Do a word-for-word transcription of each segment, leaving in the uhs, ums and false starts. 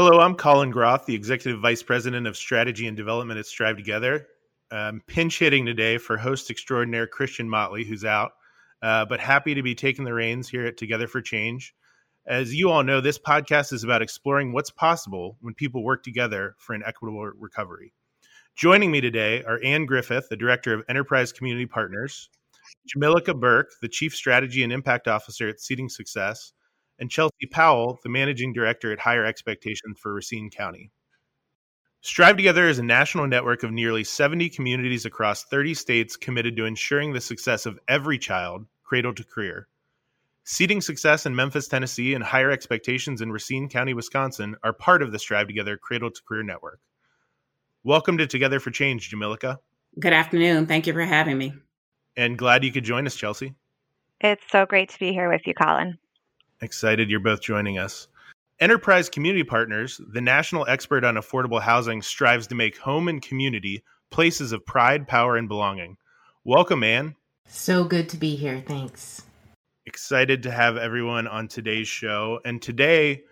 Hello, I'm Colin Groth, the Executive Vice President of Strategy and Development at Strive Together. I'm pinch hitting today for host extraordinaire Christian Motley, who's out, uh, but happy to be taking the reins here at Together for Change. As you all know, this podcast is about exploring what's possible when people work together for an equitable recovery. Joining me today are Ann Griffith, the Director of Enterprise Community Partners, Jamilica Burke, the Chief Strategy and Impact Officer at Seeding Success, and Chelsea Powell, the Managing Director at Higher Expectations for Racine County. Strive Together is a national network of nearly seventy communities across thirty states committed to ensuring the success of every child, cradle to career. Seeding Success in Memphis, Tennessee, and Higher Expectations in Racine County, Wisconsin are part of the Strive Together Cradle to Career Network. Welcome to Together for Change, Jamilica. Good afternoon. Thank you for having me. And glad you could join us, Chelsea. It's so great to be here with you, Colin. Excited you're both joining us. Enterprise Community Partners, the national expert on affordable housing, strives to make home and community places of pride, power, and belonging. Welcome, Ann. So good to be here. Thanks. Excited to have everyone on today's show. And today,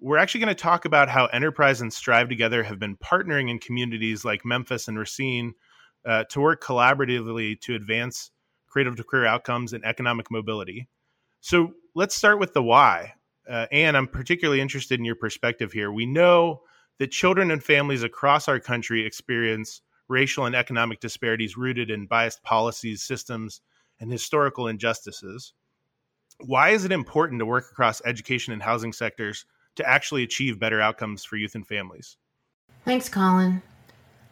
we're actually going to talk about how Enterprise and Strive Together have been partnering in communities like Memphis and Racine uh, to work collaboratively to advance cradle to career outcomes and economic mobility. So let's start with the why. Uh, Ann, I'm particularly interested in your perspective here. We know that children and families across our country experience racial and economic disparities rooted in biased policies, systems, and historical injustices. Why is it important to work across education and housing sectors to actually achieve better outcomes for youth and families? Thanks, Colin.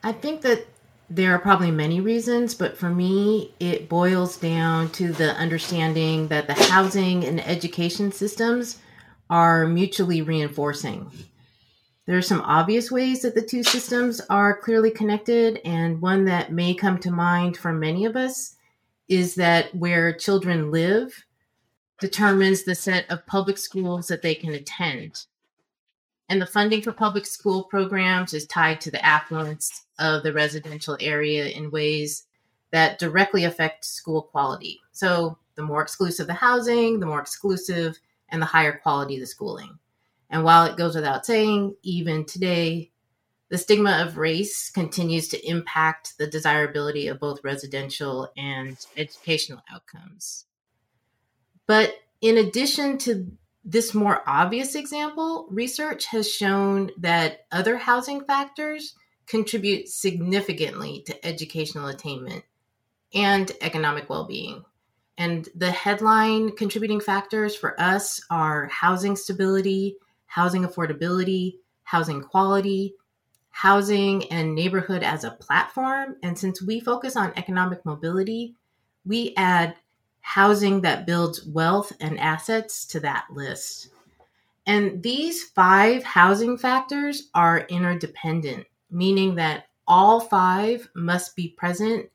I think that there are probably many reasons, but for me, it boils down to the understanding that the housing and education systems are mutually reinforcing. There are some obvious ways that the two systems are clearly connected, and one that may come to mind for many of us is that where children live determines the set of public schools that they can attend. And the funding for public school programs is tied to the affluence of the residential area in ways that directly affect school quality. So the more exclusive the housing, the more exclusive and the higher quality the schooling. And while it goes without saying, even today, the stigma of race continues to impact the desirability of both residential and educational outcomes. But in addition to this more obvious example, research has shown that other housing factors contribute significantly to educational attainment and economic well-being. And the headline contributing factors for us are housing stability, housing affordability, housing quality, housing and neighborhood as a platform. And since we focus on economic mobility, we add housing that builds wealth and assets to that list. And these five housing factors are interdependent, meaning that all five must be present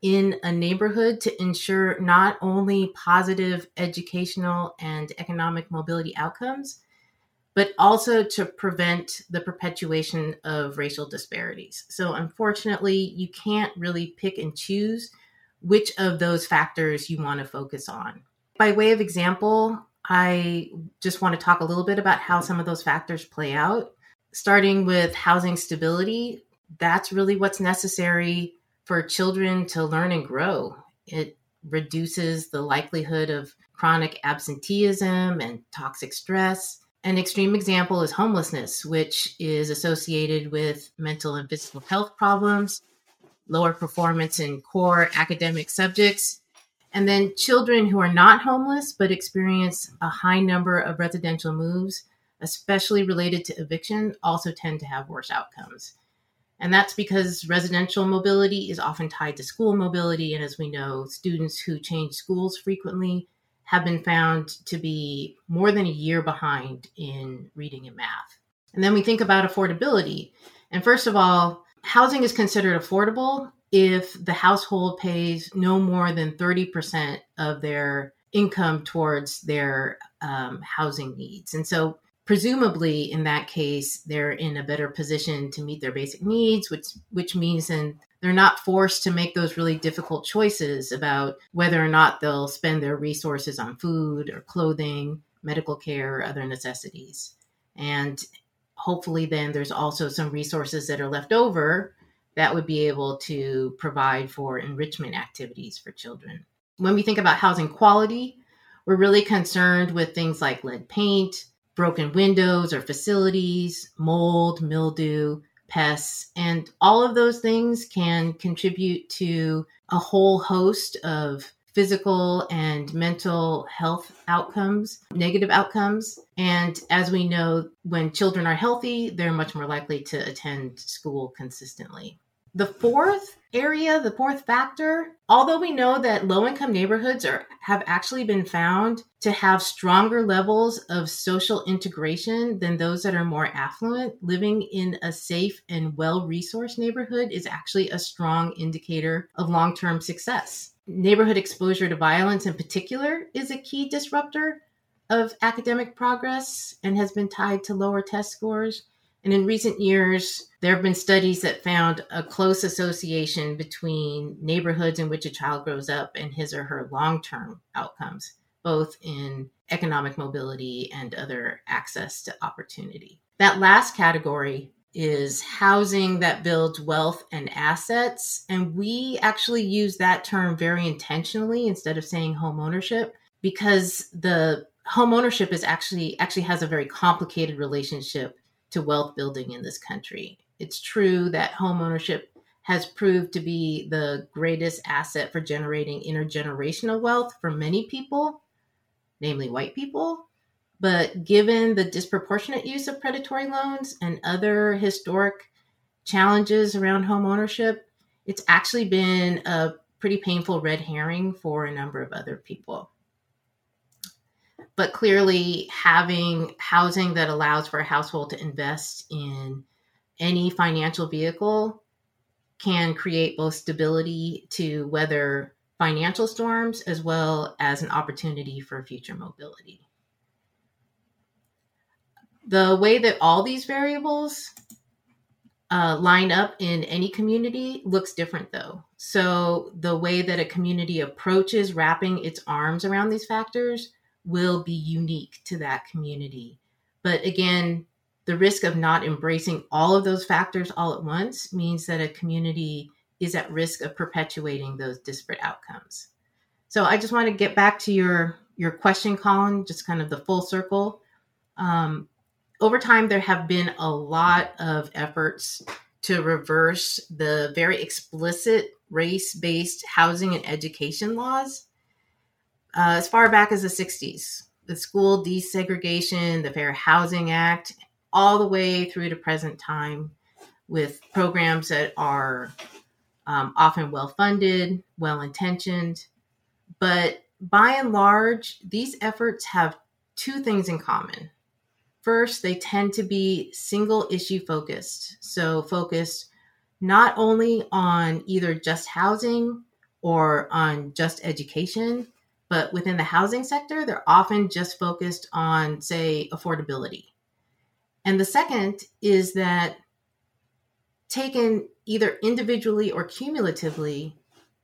in a neighborhood to ensure not only positive educational and economic mobility outcomes, but also to prevent the perpetuation of racial disparities. So unfortunately, you can't really pick and choose which of those factors you want to focus on. By way of example, I just want to talk a little bit about how some of those factors play out. Starting with housing stability, that's really what's necessary for children to learn and grow. It reduces the likelihood of chronic absenteeism and toxic stress. An extreme example is homelessness, which is associated with mental and physical health problems, lower performance in core academic subjects, and then children who are not homeless but experience a high number of residential moves, especially related to eviction, also tend to have worse outcomes. And that's because residential mobility is often tied to school mobility, and as we know, students who change schools frequently have been found to be more than a year behind in reading and math. And then we think about affordability. And first of all, housing is considered affordable if the household pays no more than thirty percent of their income towards their um, housing needs. And so presumably in that case, they're in a better position to meet their basic needs, which which means then they're not forced to make those really difficult choices about whether or not they'll spend their resources on food or clothing, medical care, or other necessities. And hopefully then there's also some resources that are left over that would be able to provide for enrichment activities for children. When we think about housing quality, we're really concerned with things like lead paint, broken windows or facilities, mold, mildew, pests, and all of those things can contribute to a whole host of physical and mental health outcomes, negative outcomes. And as we know, when children are healthy, they're much more likely to attend school consistently. The fourth area, the fourth factor, although we know that low-income neighborhoods are, have actually been found to have stronger levels of social integration than those that are more affluent, living in a safe and well-resourced neighborhood is actually a strong indicator of long-term success. Neighborhood exposure to violence in particular is a key disruptor of academic progress and has been tied to lower test scores. And in recent years, there have been studies that found a close association between neighborhoods in which a child grows up and his or her long-term outcomes, both in economic mobility and other access to opportunity. That last category is housing that builds wealth and assets. And we actually use that term very intentionally instead of saying home ownership, because the home ownership is actually actually has a very complicated relationship to wealth building in this country. It's true that home ownership has proved to be the greatest asset for generating intergenerational wealth for many people, namely white people. But given the disproportionate use of predatory loans and other historic challenges around home ownership, it's actually been a pretty painful red herring for a number of other people. But clearly, having housing that allows for a household to invest in any financial vehicle can create both stability to weather financial storms as well as an opportunity for future mobility. The way that all these variables uh, line up in any community looks different, though. So the way that a community approaches wrapping its arms around these factors will be unique to that community. But again, the risk of not embracing all of those factors all at once means that a community is at risk of perpetuating those disparate outcomes. So I just want to get back to your, your question, Colin, just kind of the full circle. Um, over time, there have been a lot of efforts to reverse the very explicit race-based housing and education laws. Uh, as far back as the sixties, the school desegregation, the Fair Housing Act, all the way through to present time with programs that are um, often well-funded, well-intentioned. But by and large, these efforts have two things in common. First, they tend to be single-issue focused, so focused not only on either just housing or on just education, but within the housing sector, they're often just focused on, say, affordability. And the second is that taken either individually or cumulatively,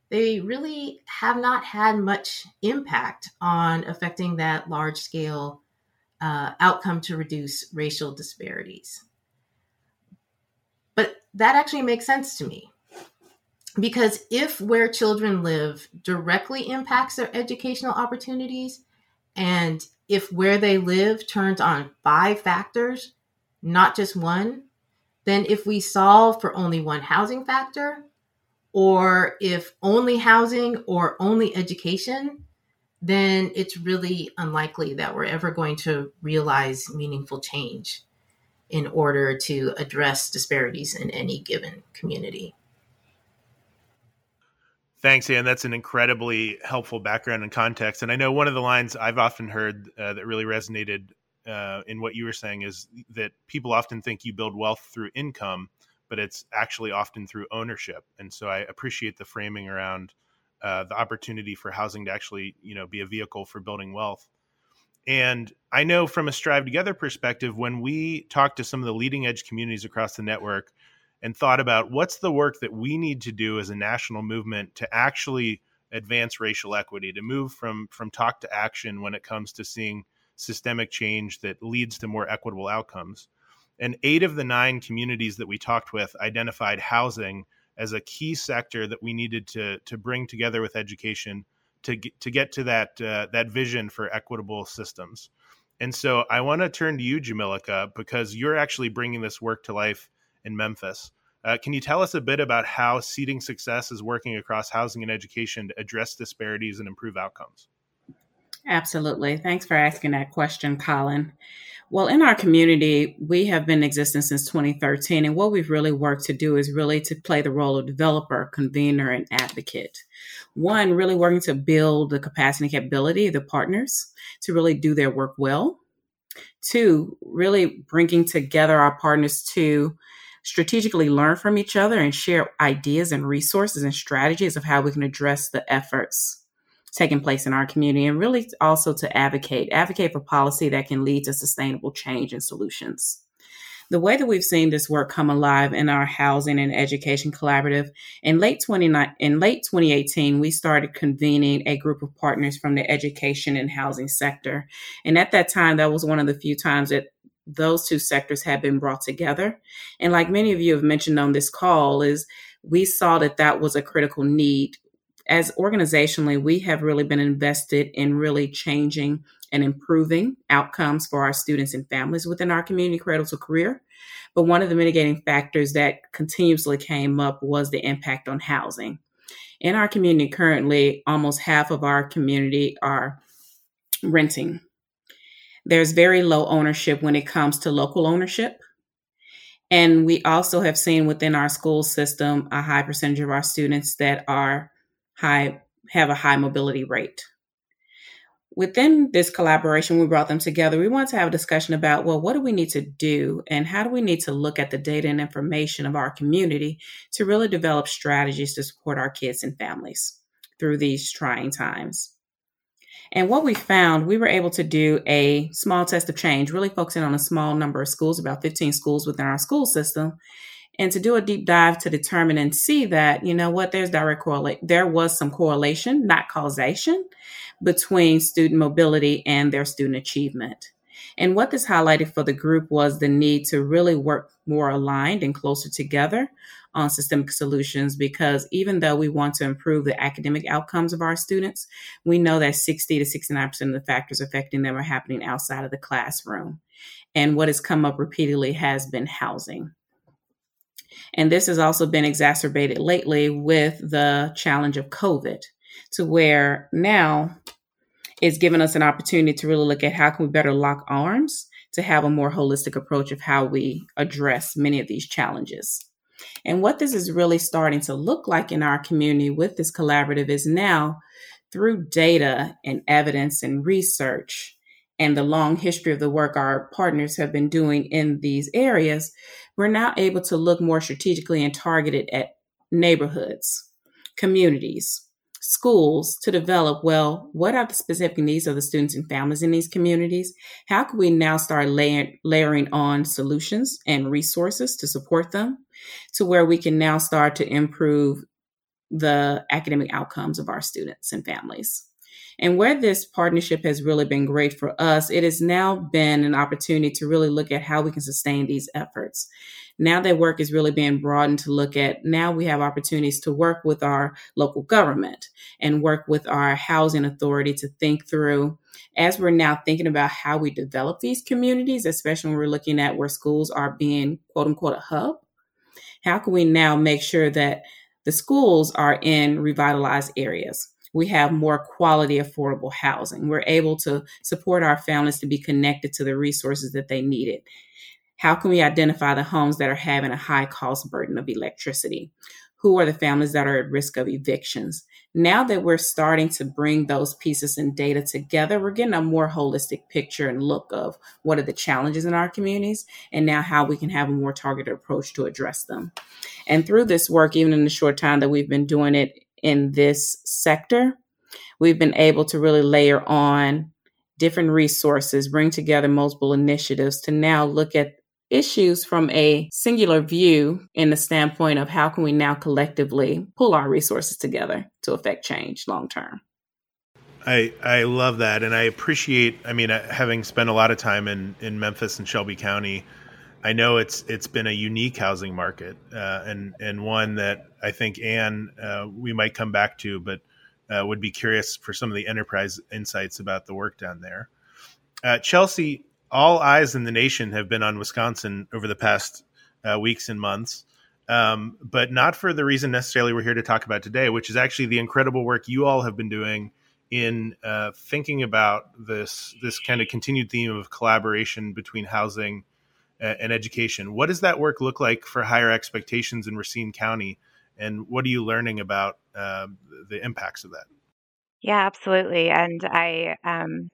they really have not had much impact on affecting that large-scale uh, outcome to reduce racial disparities. But that actually makes sense to me, because if where children live directly impacts their educational opportunities, and if where they live turns on five factors, not just one, then if we solve for only one housing factor, or if only housing or only education, then it's really unlikely that we're ever going to realize meaningful change in order to address disparities in any given community. Thanks, Ann. That's an incredibly helpful background and context. And I know one of the lines I've often heard uh, that really resonated uh, in what you were saying is that people often think you build wealth through income, but it's actually often through ownership. And so I appreciate the framing around uh, the opportunity for housing to actually, you know, be a vehicle for building wealth. And I know from a Strive Together perspective, when we talk to some of the leading edge communities across the network, and thought about what's the work that we need to do as a national movement to actually advance racial equity, to move from, from talk to action when it comes to seeing systemic change that leads to more equitable outcomes. And eight of the nine communities that we talked with identified housing as a key sector that we needed to to bring together with education to get to, get to that uh, that vision for equitable systems. And so I want to turn to you, Jamilica, because you're actually bringing this work to life in Memphis. Uh, can you tell us a bit about how Seeding Success is working across housing and education to address disparities and improve outcomes? Absolutely. Thanks for asking that question, Colin. Well, in our community, we have been in existence since twenty thirteen, and what we've really worked to do is really to play the role of developer, convener, and advocate. One, really working to build the capacity and capability of the partners to really do their work well. Two, really bringing together our partners to strategically learn from each other and share ideas and resources and strategies of how we can address the efforts taking place in our community, and really also to advocate, advocate for policy that can lead to sustainable change and solutions. The way that we've seen this work come alive in our housing and education collaborative, in late twenty nineteen, in late twenty eighteen, we started convening a group of partners from the education and housing sector. And at that time, that was one of the few times that those two sectors had been brought together. And like many of you have mentioned on this call, is we saw that that was a critical need. As organizationally, we have really been invested in really changing and improving outcomes for our students and families within our community, cradle to career. But one of the mitigating factors that continuously came up was the impact on housing. In our community currently, almost half of our community are renting. There's very low ownership when it comes to local ownership. And we also have seen within our school system a high percentage of our students that are high, have a high mobility rate. Within this collaboration, we brought them together. We wanted to have a discussion about, well, what do we need to do and how do we need to look at the data and information of our community to really develop strategies to support our kids and families through these trying times. And what we found, we were able to do a small test of change, really focusing on a small number of schools, about fifteen schools within our school system, and to do a deep dive to determine and see that, you know what, there's direct correlate. There was some correlation, not causation, between student mobility and their student achievement. And what this highlighted for the group was the need to really work more aligned and closer together on systemic solutions, because even though we want to improve the academic outcomes of our students, we know that sixty to sixty-nine percent of the factors affecting them are happening outside of the classroom. And what has come up repeatedly has been housing. And this has also been exacerbated lately with the challenge of COVID, to where now it's given us an opportunity to really look at how can we better lock arms to have a more holistic approach of how we address many of these challenges. And what this is really starting to look like in our community with this collaborative is now through data and evidence and research and the long history of the work our partners have been doing in these areas, we're now able to look more strategically and targeted at neighborhoods, communities, schools to develop, well, what are the specific needs of the students and families in these communities? How can we now start layer, layering on solutions and resources to support them to where we can now start to improve the academic outcomes of our students and families? And where this partnership has really been great for us, it has now been an opportunity to really look at how we can sustain these efforts. Now that work is really being broadened to look at, now we have opportunities to work with our local government and work with our housing authority to think through, as we're now thinking about how we develop these communities, especially when we're looking at where schools are being, quote unquote, a hub. How can we now make sure that the schools are in revitalized areas? We have more quality, affordable housing. We're able to support our families to be connected to the resources that they needed. How can we identify the homes that are having a high cost burden of electricity? Who are the families that are at risk of evictions? Now that we're starting to bring those pieces and data together, we're getting a more holistic picture and look of what are the challenges in our communities and now how we can have a more targeted approach to address them. And through this work, even in the short time that we've been doing it, in this sector, we've been able to really layer on different resources, bring together multiple initiatives to now look at issues from a singular view in the standpoint of how can we now collectively pull our resources together to affect change long term. I, I love that. And I appreciate, I mean, having spent a lot of time in, in Memphis and Shelby County, I know it's it's been a unique housing market, uh, and and one that I think Ann, uh, we might come back to, but uh, would be curious for some of the enterprise insights about the work down there. Uh, Chelsea, all eyes in the nation have been on Wisconsin over the past uh, weeks and months, um, but not for the reason necessarily we're here to talk about today, which is actually the incredible work you all have been doing in uh, thinking about this this kind of continued theme of collaboration between housing and education. What does that work look like for Higher Expectations in Racine County? And what are you learning about uh, the impacts of that? Yeah, absolutely. And I um,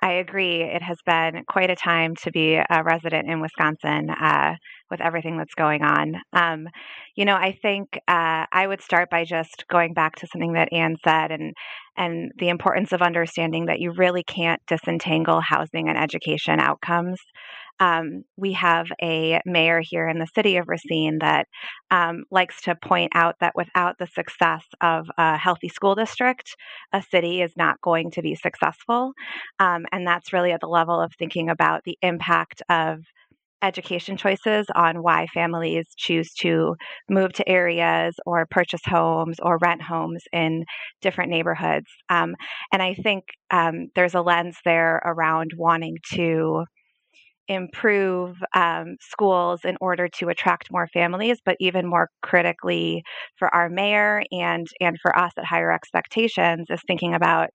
I agree. It has been quite a time to be a resident in Wisconsin uh, with everything that's going on. Um, you know, I think uh, I would start by just going back to something that Ann said and and the importance of understanding that you really can't disentangle housing and education outcomes. Um, we have a mayor here in the city of Racine that um, likes to point out that without the success of a healthy school district, a city is not going to be successful. Um, and that's really at the level of thinking about the impact of education choices on why families choose to move to areas or purchase homes or rent homes in different neighborhoods. Um, and I think um, there's a lens there around wanting to improve um, schools in order to attract more families, but even more critically for our mayor and and for us at Higher Expectations is thinking about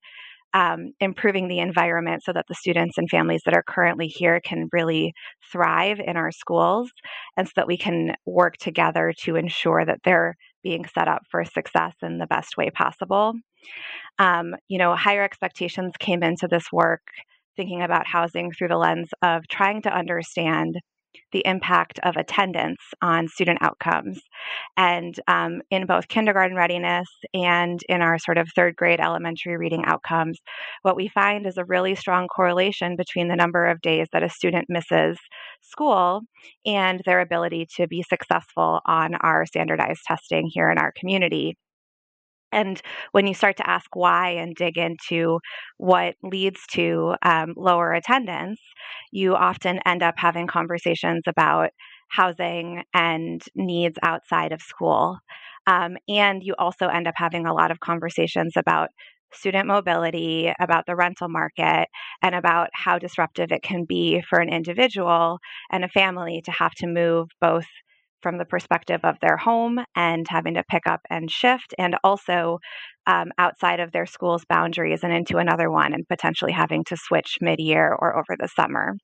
um, improving the environment so that the students and families that are currently here can really thrive in our schools, and so that we can work together to ensure that they're being set up for success in the best way possible. Um, you know, Higher Expectations came into this work thinking about housing through the lens of trying to understand the impact of attendance on student outcomes. And um, in both kindergarten readiness and in our sort of third grade elementary reading outcomes, what we find is a really strong correlation between the number of days that a student misses school and their ability to be successful on our standardized testing here in our community. And when you start to ask why and dig into what leads to um, lower attendance, you often end up having conversations about housing and needs outside of school. Um, and you also end up having a lot of conversations about student mobility, about the rental market, and about how disruptive it can be for an individual and a family to have to move both from the perspective of their home and having to pick up and shift, and also um, outside of their school's boundaries and into another one and potentially having to switch mid-year or over the summer.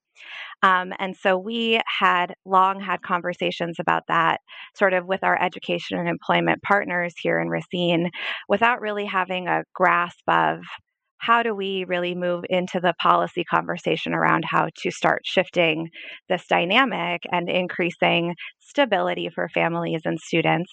Um, and so we had long had conversations about that sort of with our education and employment partners here in Racine without really having a grasp of how do we really move into the policy conversation around how to start shifting this dynamic and increasing stability for families and students.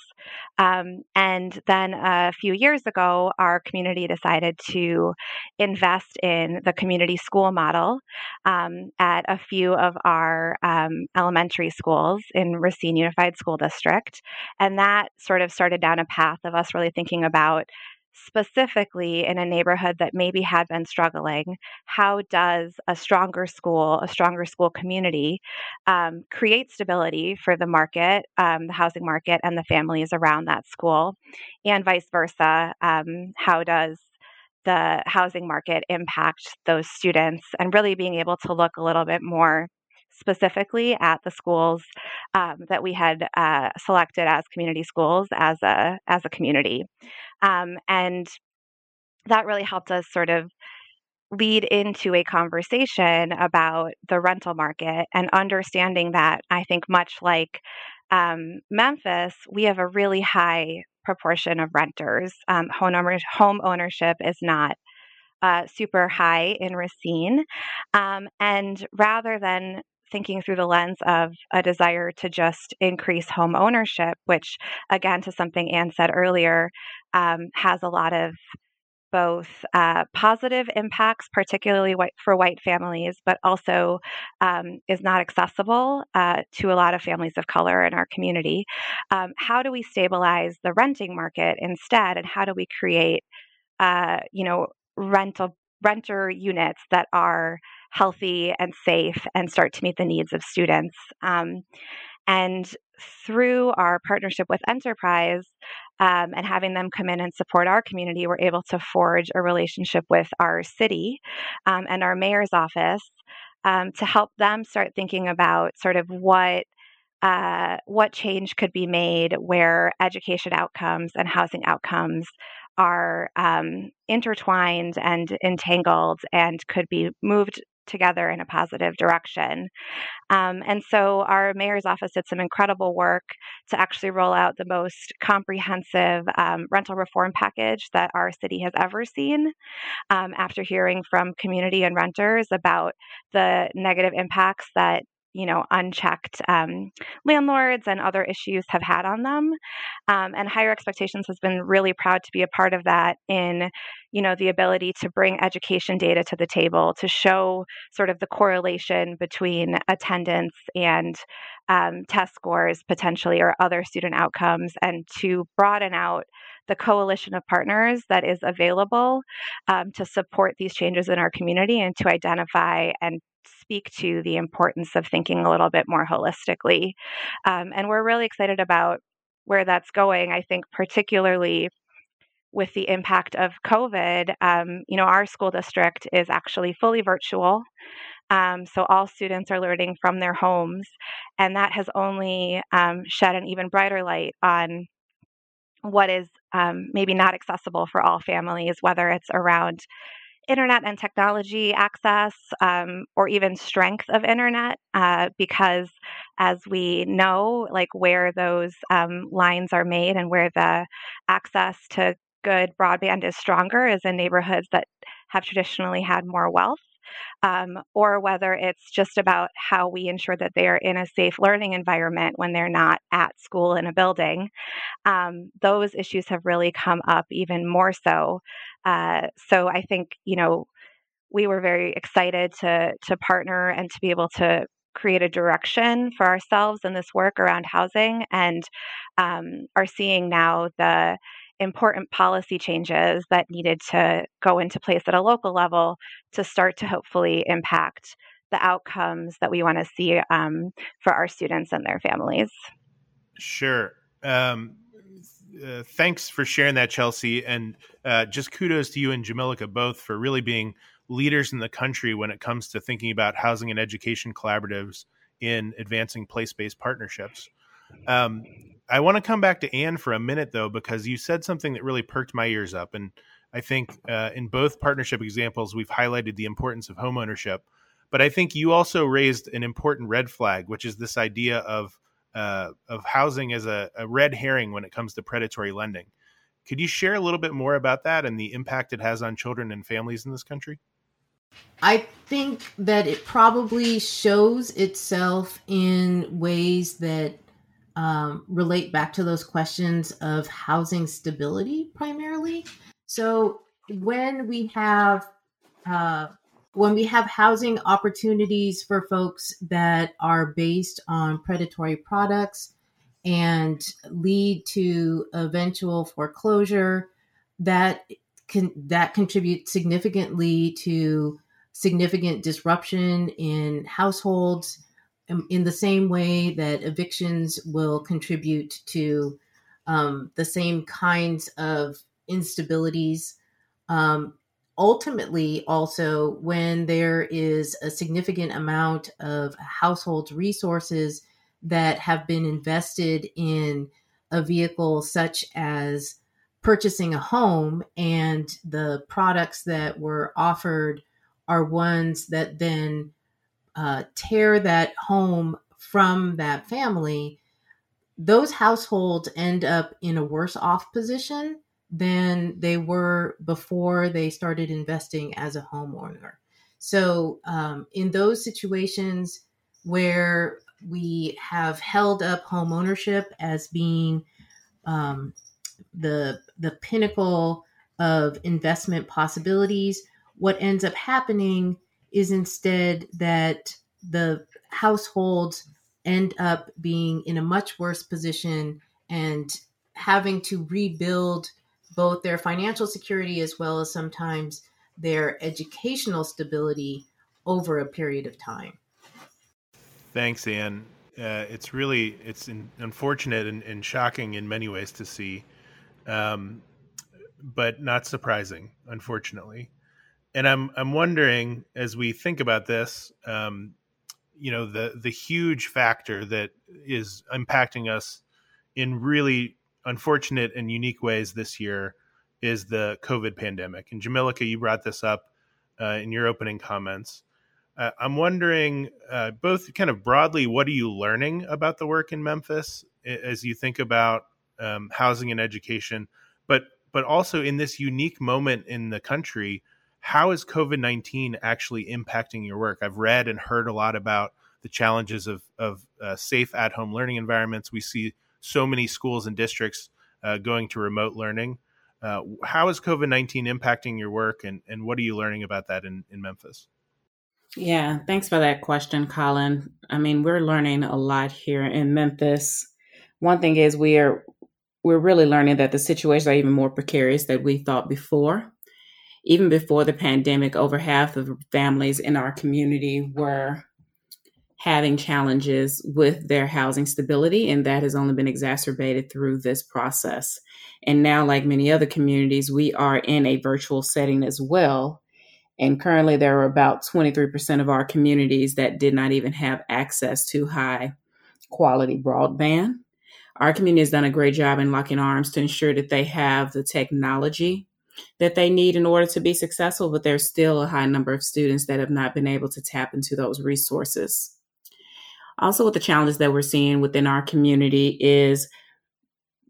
Um, and then a few years ago, our community decided to invest in the community school model um, at a few of our um, elementary schools in Racine Unified School District. And that sort of started down a path of us really thinking about, specifically in a neighborhood that maybe had been struggling, how does a stronger school, a stronger school community um, create stability for the market, um, the housing market, and the families around that school, and vice versa? Um, how does the housing market impact those students, and really being able to look a little bit more specifically at the schools um, that we had uh, selected as community schools as a as a community. Um, and that really helped us sort of lead into a conversation about the rental market and understanding that I think much like um, Memphis, we have a really high proportion of renters. Um, home ownership is not uh, super high in Racine. Um, and rather than thinking through the lens of a desire to just increase home ownership, which, again, to something Ann said earlier, um, has a lot of both uh, positive impacts, particularly white, for white families, but also um, is not accessible uh, to a lot of families of color in our community. Um, how do we stabilize the renting market instead, and how do we create, uh, you know, rental renter units that are healthy and safe and start to meet the needs of students. Um, and through our partnership with Enterprise um, and having them come in and support our community, we're able to forge a relationship with our city um, and our mayor's office um, to help them start thinking about sort of what uh, what change could be made where education outcomes and housing outcomes are um, intertwined and entangled and could be moved together in a positive direction. Um, and so our mayor's office did some incredible work to actually roll out the most comprehensive um, rental reform package that our city has ever seen um, after hearing from community and renters about the negative impacts that you know, unchecked um, landlords and other issues have had on them. Um, and Higher Expectations has been really proud to be a part of that in, you know, the ability to bring education data to the table, to show sort of the correlation between attendance and um, test scores potentially or other student outcomes, and to broaden out the coalition of partners that is available um, to support these changes in our community and to identify and speak to the importance of thinking a little bit more holistically. Um, and we're really excited about where that's going. I think particularly with the impact of COVID, um, you know, our school district is actually fully virtual. Um, so all students are learning from their homes. And that has only um, shed an even brighter light on what is um, maybe not accessible for all families, whether it's around internet and technology access, um, or even strength of internet, uh, because as we know, like where those um, lines are made and where the access to good broadband is stronger is in neighborhoods that have traditionally had more wealth, um, or whether it's just about how we ensure that they are in a safe learning environment when they're not at school in a building. Um, those issues have really come up even more so. Uh, so I think, you know, we were very excited to to partner and to be able to create a direction for ourselves in this work around housing, and um, are seeing now the important policy changes that needed to go into place at a local level to start to hopefully impact the outcomes that we want to see um, for our students and their families. Sure. Um... Uh, thanks for sharing that, Chelsea. And uh, just kudos to you and Jamilica both for really being leaders in the country when it comes to thinking about housing and education collaboratives in advancing place-based partnerships. Um, I want to come back to Ann for a minute, though, because you said something that really perked my ears up. And I think uh, in both partnership examples, we've highlighted the importance of homeownership. But I think you also raised an important red flag, which is this idea of Uh, of housing as a, a red herring when it comes to predatory lending. Could you share a little bit more about that and the impact it has on children and families in this country? I think that it probably shows itself in ways that um, relate back to those questions of housing stability primarily. So when we have uh, When we have housing opportunities for folks that are based on predatory products and lead to eventual foreclosure, that can that contributes significantly to significant disruption in households, in the same way that evictions will contribute to um, the same kinds of instabilities. Um, Ultimately, also, when there is a significant amount of household resources that have been invested in a vehicle such as purchasing a home, and the products that were offered are ones that then uh, tear that home from that family, those households end up in a worse off position than they were before they started investing as a homeowner. So um, in those situations where we have held up homeownership as being um, the, the pinnacle of investment possibilities, what ends up happening is instead that the households end up being in a much worse position and having to rebuild both their financial security as well as sometimes their educational stability over a period of time. Thanks, Ann. Uh, it's really, it's in, unfortunate and, and shocking in many ways to see, um, but not surprising, unfortunately. And I'm I'm wondering, as we think about this, um, you know, the the huge factor that is impacting us in really unfortunate and unique ways this year is the COVID pandemic. And Jamilica, you brought this up uh, in your opening comments. Uh, I'm wondering, uh, both kind of broadly, what are you learning about the work in Memphis as you think about um, housing and education, but but also in this unique moment in the country, how is COVID nineteen actually impacting your work? I've read and heard a lot about the challenges of of uh, safe at-home learning environments. We see so many schools and districts uh, going to remote learning. Uh, how is COVID nineteen impacting your work, and, and what are you learning about that in, in Memphis? Yeah, thanks for that question, Colin. I mean, we're learning a lot here in Memphis. One thing is we are, we're really learning that the situations are even more precarious than we thought before. Even before the pandemic, over half of families in our community were having challenges with their housing stability, and that has only been exacerbated through this process. And now, like many other communities, we are in a virtual setting as well. And currently there are about twenty-three percent of our communities that did not even have access to high quality broadband. Our community has done a great job in locking arms to ensure that they have the technology that they need in order to be successful, but there's still a high number of students that have not been able to tap into those resources. Also, with the challenges that we're seeing within our community is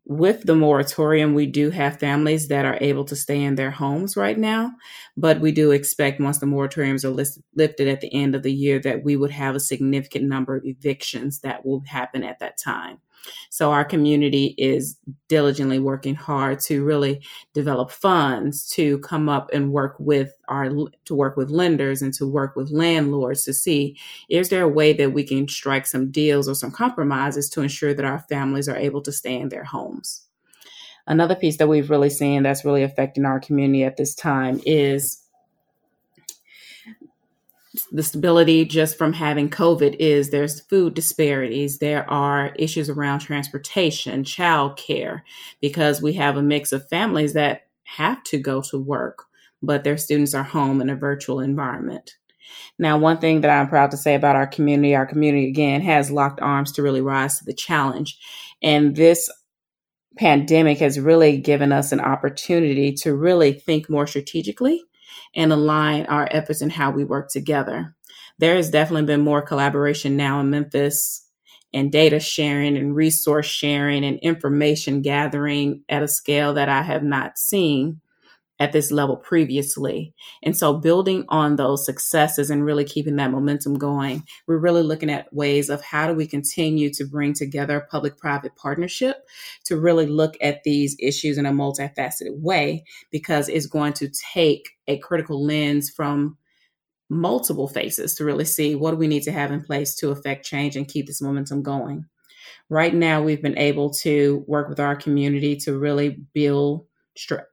with the moratorium, we do have families that are able to stay in their homes right now, but we do expect once the moratoriums are list- lifted at the end of the year that we would have a significant number of evictions that will happen at that time. So our community is diligently working hard to really develop funds to come up and work with our to work with lenders and to work with landlords to see, is there a way that we can strike some deals or some compromises to ensure that our families are able to stay in their homes? Another piece that we've really seen that's really affecting our community at this time is the stability just from having COVID is there's food disparities. There are issues around transportation, childcare, because we have a mix of families that have to go to work, but their students are home in a virtual environment. Now, one thing that I'm proud to say about our community, our community, again, has locked arms to really rise to the challenge. And this pandemic has really given us an opportunity to really think more strategically and align our efforts in how we work together. There has definitely been more collaboration now in Memphis and data sharing and resource sharing and information gathering at a scale that I have not seen at this level previously. And so building on those successes and really keeping that momentum going, we're really looking at ways of how do we continue to bring together public-private partnership to really look at these issues in a multifaceted way, because it's going to take a critical lens from multiple faces to really see what do we need to have in place to affect change and keep this momentum going. Right now, we've been able to work with our community to really build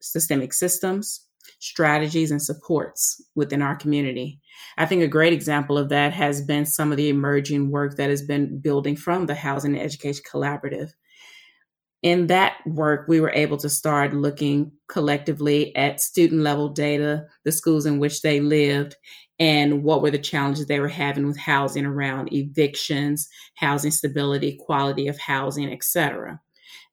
systemic systems, strategies, and supports within our community. I think a great example of that has been some of the emerging work that has been building from the Housing and Education Collaborative. In that work, we were able to start looking collectively at student level data, the schools in which they lived, and what were the challenges they were having with housing around evictions, housing stability, quality of housing, et cetera.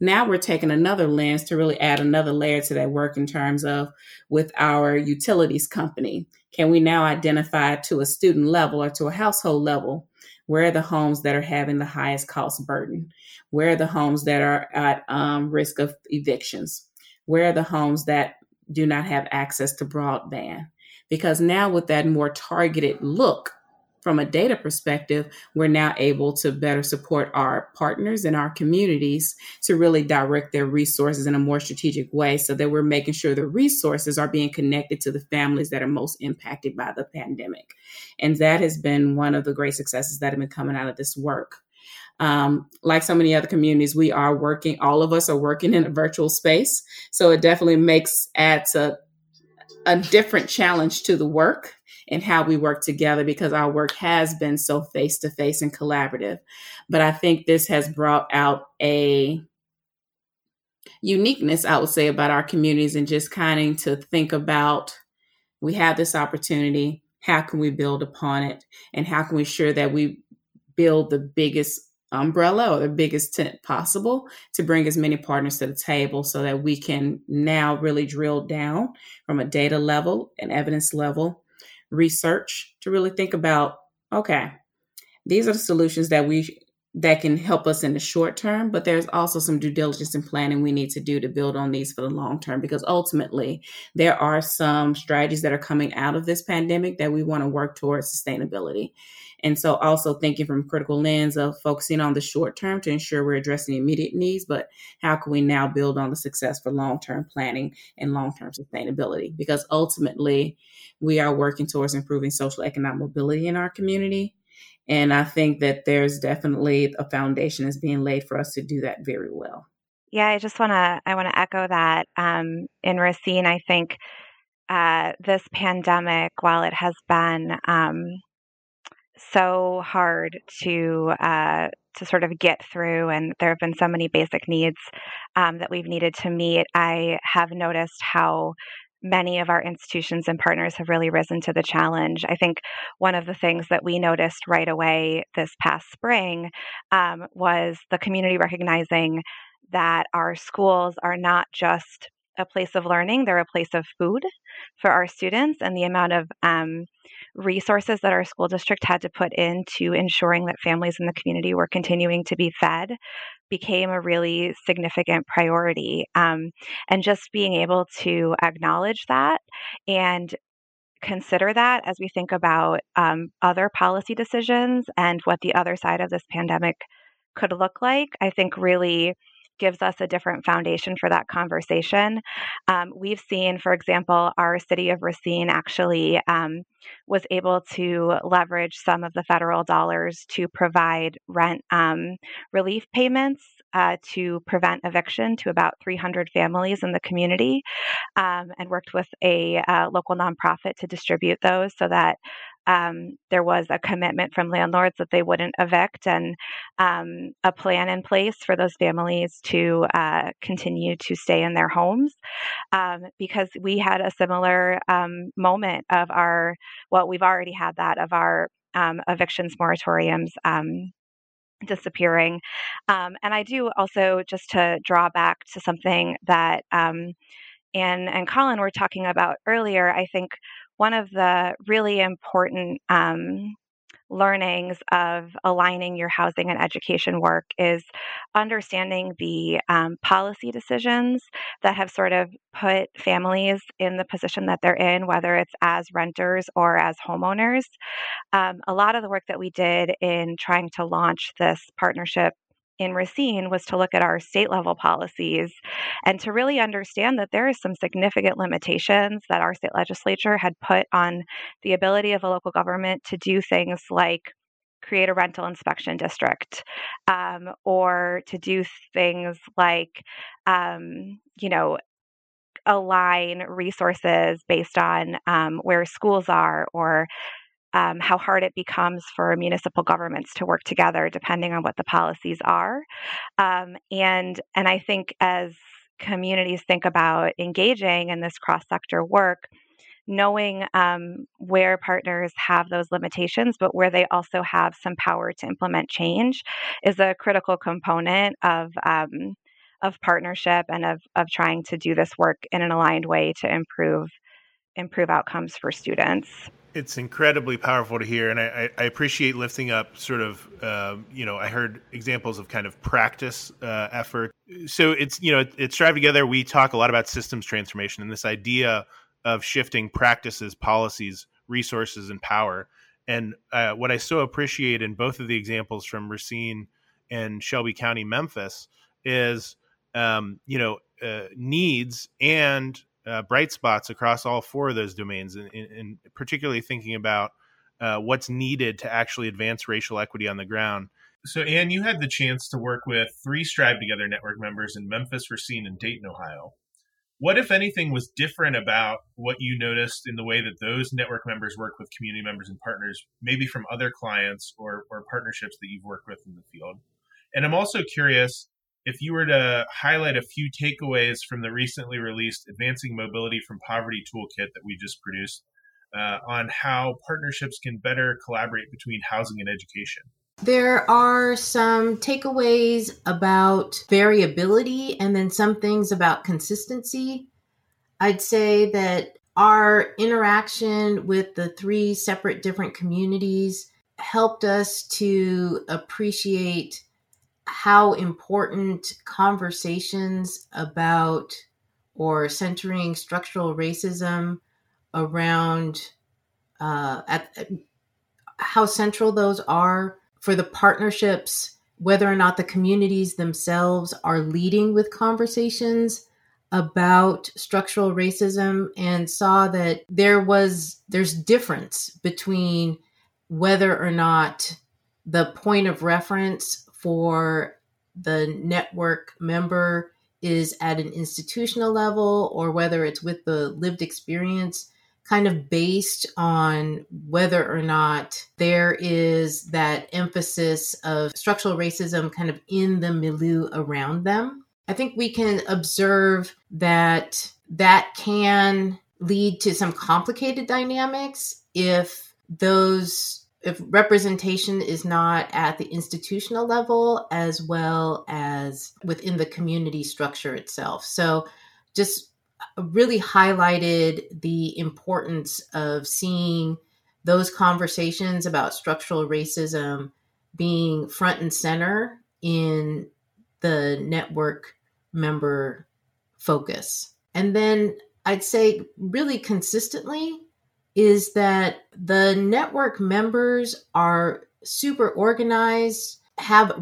Now we're taking another lens to really add another layer to that work in terms of with our utilities company. Can we now identify to a student level or to a household level where are the homes that are having the highest cost burden? Where are the homes that are at um, risk of evictions? Where are the homes that do not have access to broadband? Because now with that more targeted look, from a data perspective, we're now able to better support our partners and our communities to really direct their resources in a more strategic way so that we're making sure the resources are being connected to the families that are most impacted by the pandemic. And that has been one of the great successes that have been coming out of this work. Um, like so many other communities, we are working, all of us are working in a virtual space. So it definitely makes, adds a a different challenge to the work and how we work together, because our work has been so face-to-face and collaborative. But I think this has brought out a uniqueness, I would say, about our communities, and just kind of to think about, we have this opportunity, how can we build upon it? And how can we ensure that we build the biggest umbrella or the biggest tent possible to bring as many partners to the table, so that we can now really drill down from a data level and evidence level research to really think about, okay, these are the solutions that we that can help us in the short term, but there's also some due diligence and planning we need to do to build on these for the long term, because ultimately there are some strategies that are coming out of this pandemic that we want to work towards sustainability. And so also thinking from a critical lens of focusing on the short term to ensure we're addressing immediate needs, but how can we now build on the success for long-term planning and long-term sustainability? Because ultimately we are working towards improving social economic mobility in our community. And I think that there's definitely a foundation that's being laid for us to do that very well. Yeah, I just want to I want to echo that. Um, in Racine, I think uh, this pandemic, while it has been um, so hard to uh, to sort of get through, and there have been so many basic needs um, that we've needed to meet, I have noticed how many of our institutions and partners have really risen to the challenge. I think one of the things that we noticed right away this past spring um, was the community recognizing that our schools are not just a place of learning, they're a place of food for our students, and the amount of um, resources that our school district had to put into ensuring that families in the community were continuing to be fed became a really significant priority. Um, and just being able to acknowledge that and consider that as we think about um, other policy decisions and what the other side of this pandemic could look like, I think really gives us a different foundation for that conversation. Um, we've seen, for example, our city of Racine actually um, was able to leverage some of the federal dollars to provide rent um, relief payments uh, to prevent eviction to about three hundred families in the community, um, and worked with a uh, local nonprofit to distribute those so that Um, there was a commitment from landlords that they wouldn't evict, and um, a plan in place for those families to uh, continue to stay in their homes, um, because we had a similar um, moment of our, well, we've already had that of our um, evictions moratoriums um, disappearing. Um, and I do also, just to draw back to something that um, Ann and Colin were talking about earlier, I think one of the really important um, learnings of aligning your housing and education work is understanding the um, policy decisions that have sort of put families in the position that they're in, whether it's as renters or as homeowners. Um, a lot of the work that we did in trying to launch this partnership in Racine was to look at our state level policies and to really understand that there are some significant limitations that our state legislature had put on the ability of a local government to do things like create a rental inspection district, um, or to do things like, um, you know, align resources based on um, where schools are, or Um, how hard it becomes for municipal governments to work together, depending on what the policies are. Um, and and I think as communities think about engaging in this cross-sector work, knowing um, where partners have those limitations, but where they also have some power to implement change, is a critical component of um, of partnership and of of trying to do this work in an aligned way to improve improve outcomes for students. It's incredibly powerful to hear, and I, I appreciate lifting up sort of, uh, you know, I heard examples of kind of practice uh, effort. So it's, you know, at, at Strive Together, we talk a lot about systems transformation and this idea of shifting practices, policies, resources, and power. And uh, what I so appreciate in both of the examples from Racine and Shelby County, Memphis, is, um, you know, uh, needs and Uh, bright spots across all four of those domains, and, and particularly thinking about uh, what's needed to actually advance racial equity on the ground. So, Ann, you had the chance to work with three Strive Together Network members in Memphis, Racine, and Dayton, Ohio. What, if anything, was different about what you noticed in the way that those network members work with community members and partners, maybe from other clients or, or partnerships that you've worked with in the field? And I'm also curious if you were to highlight a few takeaways from the recently released Advancing Mobility from Poverty Toolkit that we just produced uh, on how partnerships can better collaborate between housing and education. There are some takeaways about variability and then some things about consistency. I'd say that our interaction with the three separate different communities helped us to appreciate how important conversations about or centering structural racism around uh, at, how central those are for the partnerships, whether or not the communities themselves are leading with conversations about structural racism, and saw that there was, there's difference between whether or not the point of reference for the network member is at an institutional level or whether it's with the lived experience, kind of based on whether or not there is that emphasis of structural racism kind of in the milieu around them. I think we can observe that that can lead to some complicated dynamics if those, if representation is not at the institutional level as well as within the community structure itself. So just really highlighted the importance of seeing those conversations about structural racism being front and center in the network member focus. And then I'd say really consistently is that the network members are super organized, have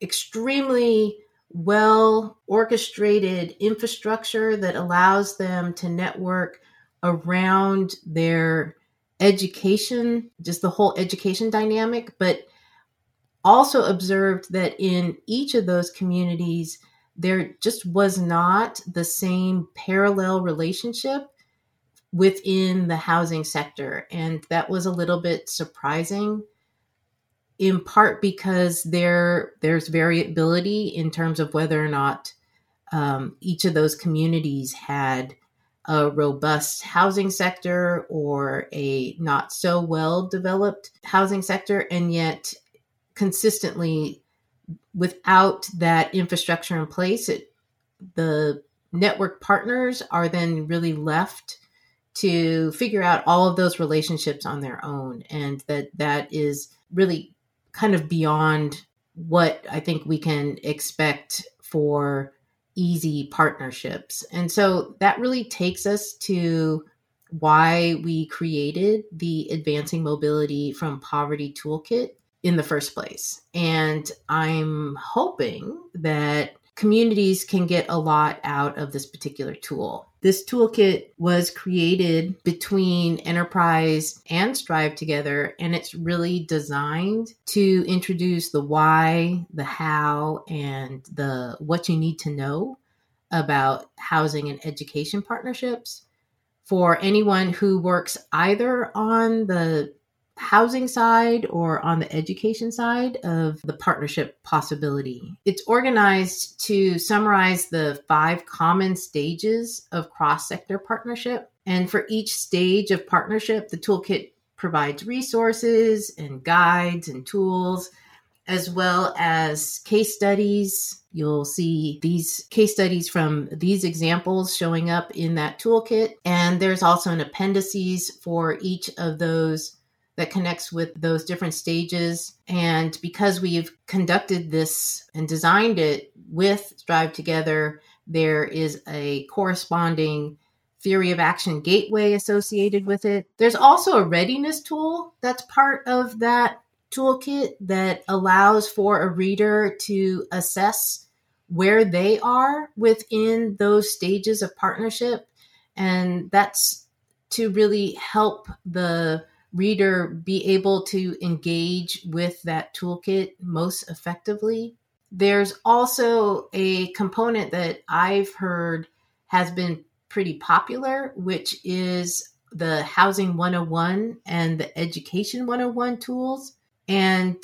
extremely well-orchestrated infrastructure that allows them to network around their education, just the whole education dynamic, but also observed that in each of those communities, there just was not the same parallel relationship within the housing sector. And that was a little bit surprising, in part because there there's variability in terms of whether or not um, each of those communities had a robust housing sector or a not so well developed housing sector. And yet consistently, without that infrastructure in place, it, the network partners are then really left to figure out all of those relationships on their own. And that that is really kind of beyond what I think we can expect for easy partnerships. And so that really takes us to why we created the Advancing Mobility from Poverty Toolkit in the first place. And I'm hoping that communities can get a lot out of this particular tool. This toolkit was created between Enterprise and Strive Together, and it's really designed to introduce the why, the how, and the what you need to know about housing and education partnerships for anyone who works either on the housing side or on the education side of the partnership possibility. It's organized to summarize the five common stages of cross-sector partnership. And for each stage of partnership, the toolkit provides resources and guides and tools, as well as case studies. You'll see these case studies from these examples showing up in that toolkit. And there's also an appendices for each of those that connects with those different stages. And because we've conducted this and designed it with Strive Together, there is a corresponding theory of action gateway associated with it. There's also a readiness tool that's part of that toolkit that allows for a reader to assess where they are within those stages of partnership. And that's to really help the reader be able to engage with that toolkit most effectively. There's also a component that I've heard has been pretty popular, which is the Housing one oh one and the Education one oh one tools. And,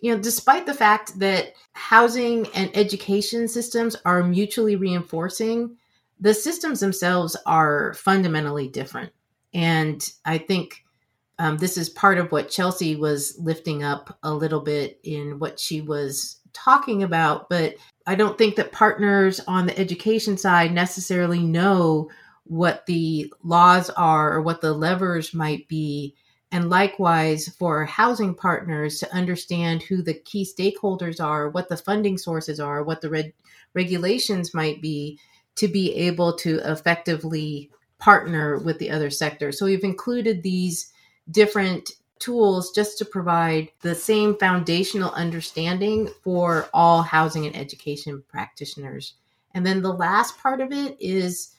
you know, despite the fact that housing and education systems are mutually reinforcing, the systems themselves are fundamentally different. And I think um, this is part of what Chelsea was lifting up a little bit in what she was talking about. But I don't think that partners on the education side necessarily know what the laws are or what the levers might be. And likewise for housing partners to understand who the key stakeholders are, what the funding sources are, what the reg- regulations might be, to be able to effectively partner with the other sector. So we've included these different tools just to provide the same foundational understanding for all housing and education practitioners. And then the last part of it is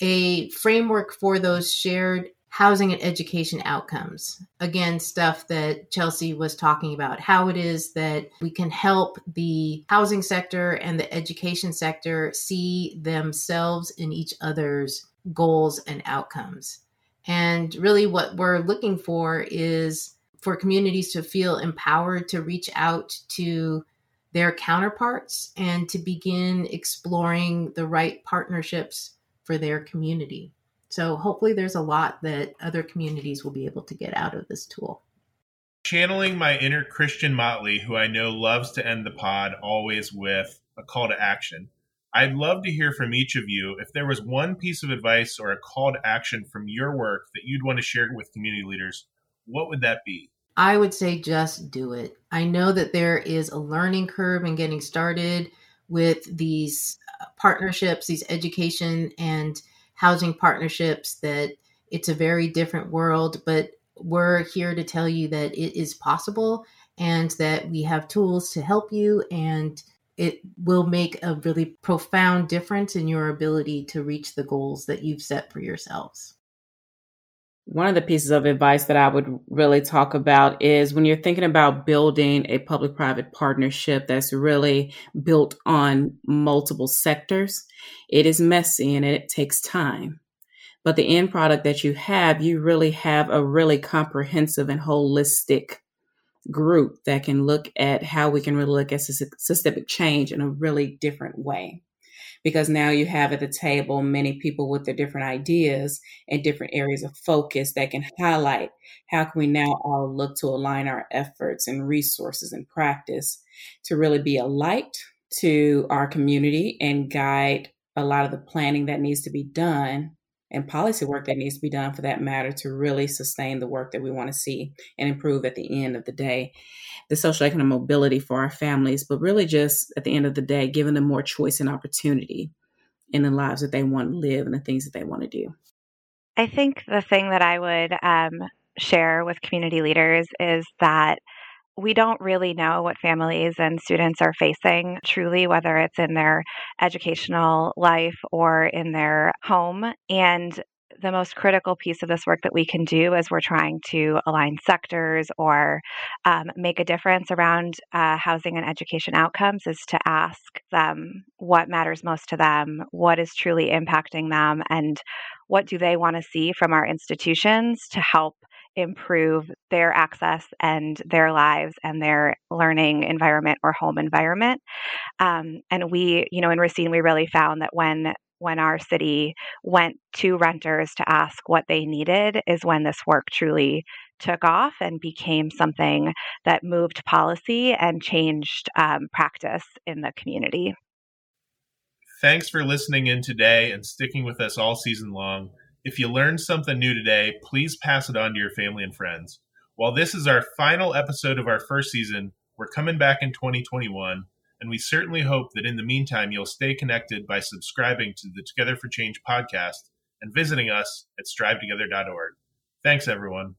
a framework for those shared housing and education outcomes. Again, stuff that Chelsea was talking about, how it is that we can help the housing sector and the education sector see themselves in each other's goals and outcomes. And really what we're looking for is for communities to feel empowered to reach out to their counterparts and to begin exploring the right partnerships for their community. So hopefully there's a lot that other communities will be able to get out of this tool. Channeling my inner Christian Motley, who I know loves to end the pod always with a call to action, I'd love to hear from each of you if there was one piece of advice or a call to action from your work that you'd want to share with community leaders. What would that be? I would say just do it. I know that there is a learning curve in getting started with these partnerships, these education and housing partnerships, that it's a very different world, but we're here to tell you that it is possible and that we have tools to help you, and it will make a really profound difference in your ability to reach the goals that you've set for yourselves. One of the pieces of advice that I would really talk about is when you're thinking about building a public-private partnership that's really built on multiple sectors, it is messy and it takes time. But the end product that you have, you really have a really comprehensive and holistic group that can look at how we can really look at systemic change in a really different way. Because now you have at the table many people with their different ideas and different areas of focus that can highlight how can we now all look to align our efforts and resources and practice to really be a light to our community and guide a lot of the planning that needs to be done and policy work that needs to be done, for that matter, to really sustain the work that we want to see and improve at the end of the day, the socioeconomic mobility for our families, but really just at the end of the day, giving them more choice and opportunity in the lives that they want to live and the things that they want to do. I think the thing that I would um, share with community leaders is that we don't really know what families and students are facing truly, whether it's in their educational life or in their home. And the most critical piece of this work that we can do as we're trying to align sectors or um, make a difference around uh, housing and education outcomes is to ask them what matters most to them, what is truly impacting them, and what do they want to see from our institutions to help improve their access and their lives and their learning environment or home environment. Um, and we, you know, in Racine, we really found that when when our city went to renters to ask what they needed is when this work truly took off and became something that moved policy and changed um, practice in the community. Thanks for listening in today and sticking with us all season long. If you learned something new today, please pass it on to your family and friends. While this is our final episode of our first season, we're coming back in twenty twenty-one, and we certainly hope that in the meantime, you'll stay connected by subscribing to the Together for Change podcast and visiting us at strive together dot org. Thanks, everyone.